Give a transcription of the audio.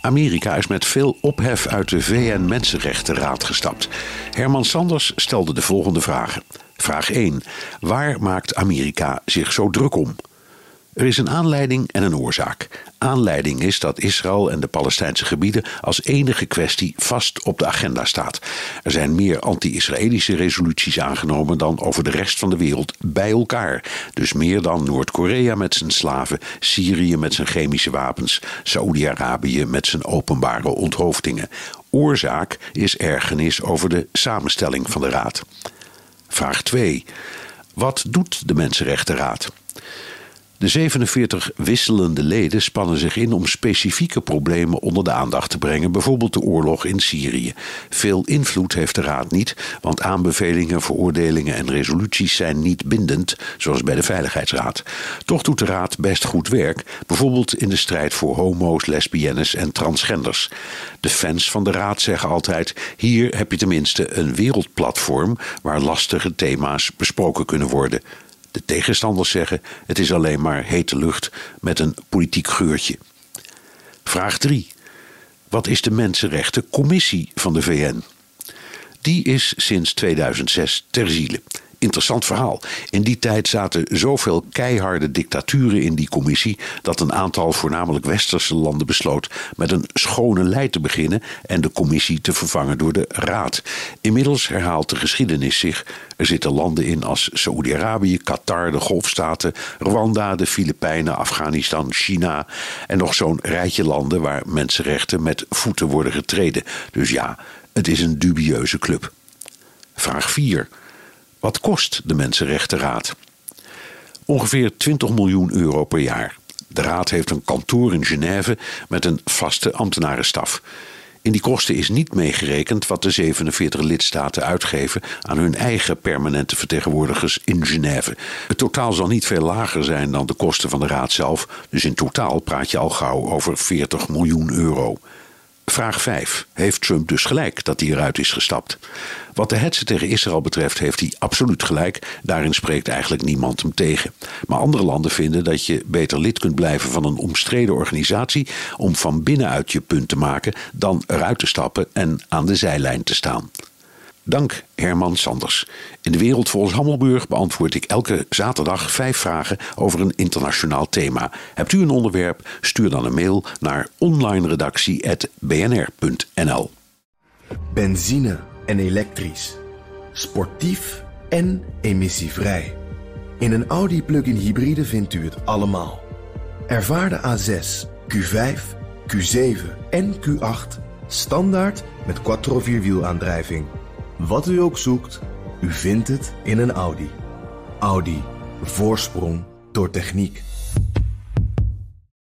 Amerika is met veel ophef uit de VN Mensenrechtenraad gestapt. Herman Sanders stelde de volgende vragen. Vraag 1. Waar maakt Amerika zich zo druk om? Er is een aanleiding en een oorzaak. Aanleiding is dat Israël en de Palestijnse gebieden als enige kwestie vast op de agenda staat. Er zijn meer anti-Israëlische resoluties aangenomen dan over de rest van de wereld bij elkaar. Dus meer dan Noord-Korea met zijn slaven, Syrië met zijn chemische wapens, Saoedi-Arabië met zijn openbare onthoofdingen. Oorzaak is ergernis over de samenstelling van de raad. Vraag 2. Wat doet de Mensenrechtenraad? De 47 wisselende leden spannen zich in om specifieke problemen onder de aandacht te brengen, bijvoorbeeld de oorlog in Syrië. Veel invloed heeft de Raad niet, want aanbevelingen, veroordelingen en resoluties zijn niet bindend, zoals bij de Veiligheidsraad. Toch doet de Raad best goed werk, bijvoorbeeld in de strijd voor homo's, lesbiennes en transgenders. De fans van de Raad zeggen altijd: hier heb je tenminste een wereldplatform waar lastige thema's besproken kunnen worden. De tegenstanders zeggen: het is alleen maar hete lucht met een politiek geurtje. Vraag 3. Wat is de Mensenrechtencommissie van de VN? Die is sinds 2006 ter ziele. Interessant verhaal. In die tijd zaten zoveel keiharde dictaturen in die commissie dat een aantal voornamelijk westerse landen besloot met een schone lei te beginnen en de commissie te vervangen door de raad. Inmiddels herhaalt de geschiedenis zich. Er zitten landen in als Saoedi-Arabië, Qatar, de Golfstaten, Rwanda, de Filipijnen, Afghanistan, China en nog zo'n rijtje landen waar mensenrechten met voeten worden getreden. Dus ja, het is een dubieuze club. Vraag 4. Wat kost de Mensenrechtenraad? Ongeveer 20 miljoen euro per jaar. De raad heeft een kantoor in Genève met een vaste ambtenarenstaf. In die kosten is niet meegerekend wat de 47 lidstaten uitgeven aan hun eigen permanente vertegenwoordigers in Genève. Het totaal zal niet veel lager zijn dan de kosten van de raad zelf, dus in totaal praat je al gauw over 40 miljoen euro. Vraag 5. Heeft Trump dus gelijk dat hij eruit is gestapt? Wat de hetze tegen Israël betreft heeft hij absoluut gelijk. Daarin spreekt eigenlijk niemand hem tegen. Maar andere landen vinden dat je beter lid kunt blijven van een omstreden organisatie om van binnenuit je punt te maken dan eruit te stappen en aan de zijlijn te staan. Dank Herman Sanders. In de wereld volgens Hammelburg beantwoord ik elke zaterdag 5 vragen over een internationaal thema. Hebt u een onderwerp? Stuur dan een mail naar onlineredactie@bnr.nl. Benzine en elektrisch. Sportief en emissievrij. In een Audi plug-in hybride vindt u het allemaal. Ervaar de A6, Q5, Q7 en Q8 standaard met quattro vierwielaandrijving. Wat u ook zoekt, u vindt het in een Audi. Audi. Voorsprong door techniek.